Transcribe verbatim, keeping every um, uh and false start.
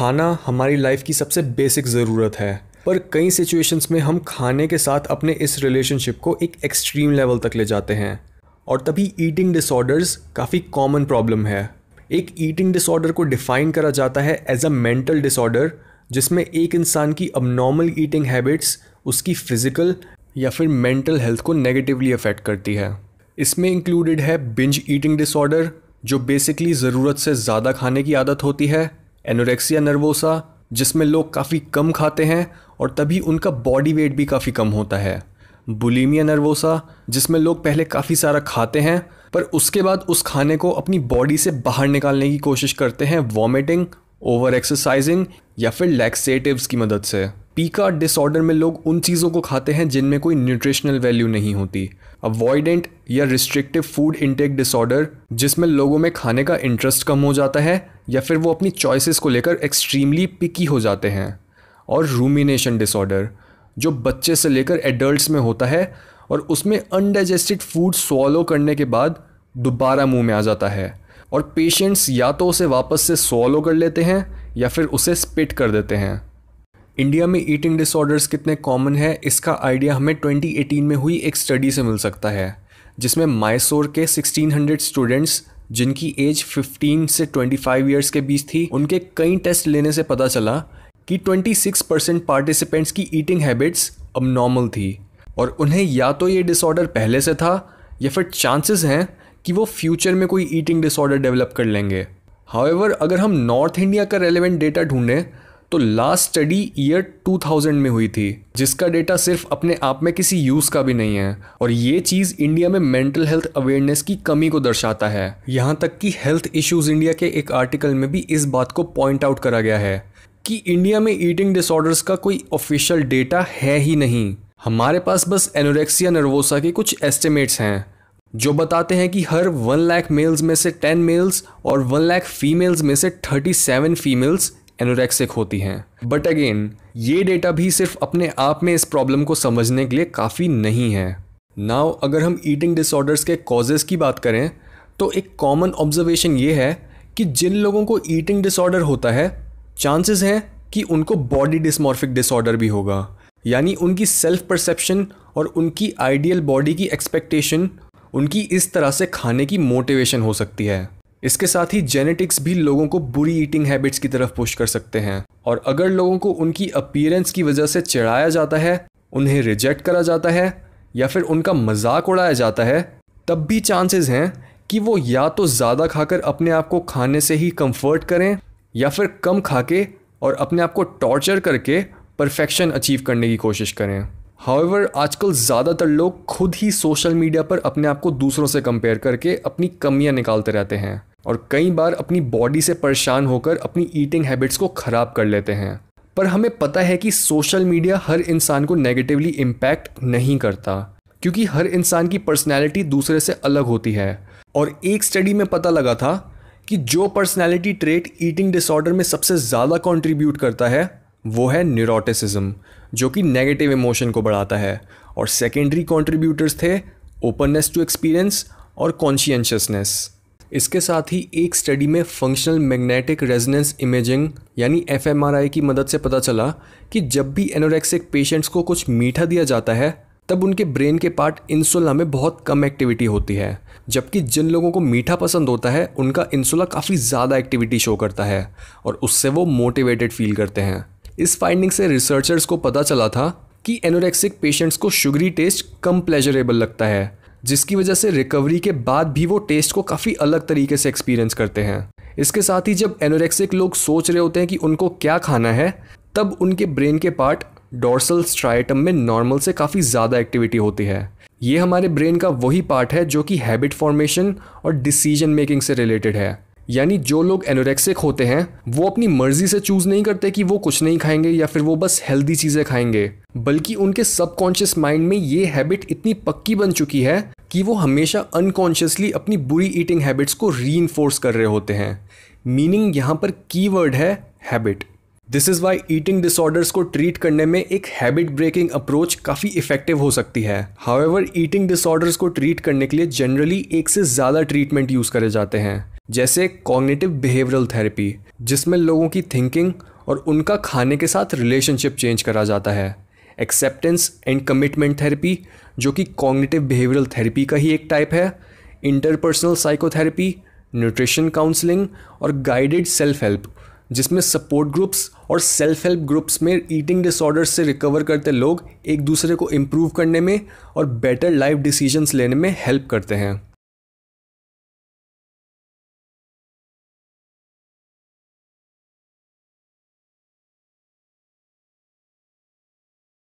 खाना हमारी लाइफ की सबसे बेसिक ज़रूरत है, पर कई सिचुएशंस में हम खाने के साथ अपने इस रिलेशनशिप को एक एक्सट्रीम लेवल तक ले जाते हैं और तभी ईटिंग डिसऑर्डर्स काफ़ी कॉमन प्रॉब्लम है। एक ईटिंग डिसऑर्डर को डिफ़ाइन करा जाता है एज अ मेंटल डिसऑर्डर, जिसमें एक इंसान की अबनॉर्मल ईटिंग हैबिट्स उसकी फ़िज़िकल या फिर मेंटल हेल्थ को नेगेटिवली अफेक्ट करती है। इसमें इंक्लूडेड है बिंज ईटिंग डिसऑर्डर, जो बेसिकली ज़रूरत से ज़्यादा खाने की आदत होती है, एनोरेक्सिया नर्वोसा, जिसमें लोग काफ़ी कम खाते हैं और तभी उनका बॉडी वेट भी काफ़ी कम होता है, बुलिमिया नर्वोसा, जिसमें लोग पहले काफ़ी सारा खाते हैं पर उसके बाद उस खाने को अपनी बॉडी से बाहर निकालने की कोशिश करते हैं वॉमिटिंग, ओवर एक्सरसाइजिंग या फिर लैक्सेटिव्स की मदद से। पीका डिसऑर्डर में लोग उन चीज़ों को खाते हैं जिनमें कोई न्यूट्रिशनल वैल्यू नहीं होती। अवॉइडेंट या रिस्ट्रिक्टिव फूड इंटेक डिसऑर्डर, जिसमें लोगों में खाने का इंटरेस्ट कम हो जाता है या फिर वो अपनी चॉइसेस को लेकर एक्सट्रीमली पिकी हो जाते हैं। और रूमिनेशन डिसऑर्डर, जो बच्चे से लेकर एडल्ट्स में होता है और उसमें अनडाइजेस्टेड फूड स्वॉलो करने के बाद दोबारा मुंह में आ जाता है और पेशेंट्स या तो उसे वापस से स्वॉलो कर लेते हैं या फिर उसे स्पिट कर देते हैं। इंडिया में ईटिंग डिसऑर्डर्स कितने कॉमन है, इसका आइडिया हमें ट्वेंटी एटीन में हुई एक स्टडी से मिल सकता है, जिसमें मैसूर के सोलह सौ स्टूडेंट्स जिनकी एज पंद्रह से पच्चीस ईयर्स के बीच थी, उनके कई टेस्ट लेने से पता चला कि छब्बीस परसेंट पार्टिसिपेंट्स की ईटिंग हैबिट्स अबनॉर्मल थी और उन्हें या तो ये डिसऑर्डर पहले से था या फिर चांसेस हैं कि वो फ्यूचर में कोई ईटिंग डिसऑर्डर डेवलप कर लेंगे। हाउएवर, अगर हम नॉर्थ इंडिया का रेलेवेंट डेटा ढूंढें तो last study year two thousand में हुई थी, जिसका डेटा सिर्फ अपने आप में किसी यूज़ का भी नहीं है और ये चीज़ इंडिया में मेंटल हेल्थ अवेयरनेस की कमी को दर्शाता है। यहाँ तक कि हेल्थ इश्यूज़ इंडिया के एक आर्टिकल में भी इस बात को पॉइंट आउट करा गया है कि इंडिया में ईटिंग डिसऑर्डर्स का कोई ऑफिशियल डेटा है ही नहीं। हमारे पास बस एनोरेक्सिया नर्वोसा के कुछ एस्टिमेट्स हैं जो बताते हैं कि हर वन लाख मेल्स में से टेन मेल्स और वन लाख फीमेल्स में से थर्टी सेवन फीमेल्स एनोरेक्सिक होती हैं। बट अगेन, ये डेटा भी सिर्फ अपने आप में इस प्रॉब्लम को समझने के लिए काफ़ी नहीं है। नाउ, अगर हम ईटिंग डिसऑर्डर्स के कॉजेज़ की बात करें तो एक कॉमन ऑब्जर्वेशन ये है कि जिन लोगों को ईटिंग डिसऑर्डर होता है, चांसेस हैं कि उनको बॉडी डिस्मॉर्फिक डिसऑर्डर भी होगा, यानी उनकी सेल्फ परसेप्शन और उनकी आइडियल बॉडी की एक्सपेक्टेशन, उनकी इस तरह से खाने की मोटिवेशन हो सकती है। इसके साथ ही जेनेटिक्स भी लोगों को बुरी ईटिंग हैबिट्स की तरफ पुश कर सकते हैं और अगर लोगों को उनकी अपीयरेंस की वजह से चिढ़ाया जाता है, उन्हें रिजेक्ट करा जाता है या फिर उनका मजाक उड़ाया जाता है, तब भी चांसेस हैं कि वो या तो ज़्यादा खाकर अपने आप को खाने से ही कंफर्ट करें या फिर कम खा के और अपने आप को टॉर्चर करके परफेक्शन अचीव करने की कोशिश करें। हाउएवर, आजकल ज़्यादातर लोग खुद ही सोशल मीडिया पर अपने आप को दूसरों से कंपेयर करके अपनी कमियां निकालते रहते हैं और कई बार अपनी बॉडी से परेशान होकर अपनी ईटिंग हैबिट्स को ख़राब कर लेते हैं। पर हमें पता है कि सोशल मीडिया हर इंसान को नेगेटिवली इम्पैक्ट नहीं करता, क्योंकि हर इंसान की पर्सनैलिटी दूसरे से अलग होती है और एक स्टडी में पता लगा था कि जो पर्सनैलिटी ट्रेट ईटिंग डिसऑर्डर में सबसे ज़्यादा कॉन्ट्रीब्यूट करता है वो है न्यूरोटिसिज्म, जो कि नेगेटिव इमोशन को बढ़ाता है और सेकेंडरी कंट्रीब्यूटर्स थे ओपननेस टू एक्सपीरियंस और कॉन्शियसनेस। इसके साथ ही एक स्टडी में फंक्शनल मैग्नेटिक रेजोनेंस इमेजिंग यानी एफ एम आर आई की मदद से पता चला कि जब भी एनोरेक्सिक पेशेंट्स को कुछ मीठा दिया जाता है तब उनके ब्रेन के पार्ट इंसुला में बहुत कम एक्टिविटी होती है, जबकि जिन लोगों को मीठा पसंद होता है उनका इंसुला काफ़ी ज़्यादा एक्टिविटी शो करता है और उससे वो मोटिवेटेड फील करते हैं। इस फाइंडिंग से रिसर्चर्स को पता चला था कि एनोरेक्सिक पेशेंट्स को शुगरी टेस्ट कम प्लेजरेबल लगता है, जिसकी वजह से रिकवरी के बाद भी वो टेस्ट को काफ़ी अलग तरीके से एक्सपीरियंस करते हैं। इसके साथ ही जब एनोरेक्सिक लोग सोच रहे होते हैं कि उनको क्या खाना है, तब उनके ब्रेन के पार्ट डोर्सल स्ट्राइटम में नॉर्मल से काफ़ी ज़्यादा एक्टिविटी होती है। ये हमारे ब्रेन का वही पार्ट है जो कि हैबिट फॉर्मेशन और डिसीजन मेकिंग से रिलेटेड है, यानी जो लोग एनोरेक्सिक होते हैं वो अपनी मर्जी से चूज़ नहीं करते कि वो कुछ नहीं खाएंगे या फिर वो बस हेल्दी चीज़ें खाएंगे, बल्कि उनके सबकॉन्शियस माइंड में ये हैबिट इतनी पक्की बन चुकी है कि वो हमेशा अनकॉन्शियसली अपनी बुरी ईटिंग हैबिट्स को रीइंफोर्स कर रहे होते हैं। मीनिंग यहाँ पर कीवर्ड है habit. This is why eating disorders को ट्रीट करने में एक हैबिट ब्रेकिंग अप्रोच काफ़ी इफेक्टिव हो सकती है। हाउएवर, ईटिंग डिसऑर्डर्स को ट्रीट करने के लिए जनरली एक से ज़्यादा ट्रीटमेंट यूज़ करे जाते हैं, जैसे कॉग्निटिव बिहेवियरल थेरेपी, जिसमें लोगों की थिंकिंग और उनका खाने के साथ रिलेशनशिप चेंज करा जाता है। एक्सेप्टेंस एंड कमिटमेंट थेरेपी, जो कि कॉग्निटिव बिहेवियरल थेरेपी का ही एक टाइप है, इंटरपर्सनल साइकोथेरेपी, न्यूट्रिशन काउंसलिंग और गाइडेड सेल्फ हेल्प, जिसमें सपोर्ट ग्रुप्स और सेल्फ हेल्प ग्रुप्स में ईटिंग डिसऑर्डर्स से रिकवर करते लोग एक दूसरे को इम्प्रूव करने में और बेटर लाइफ डिसीजंस लेने में हेल्प करते हैं।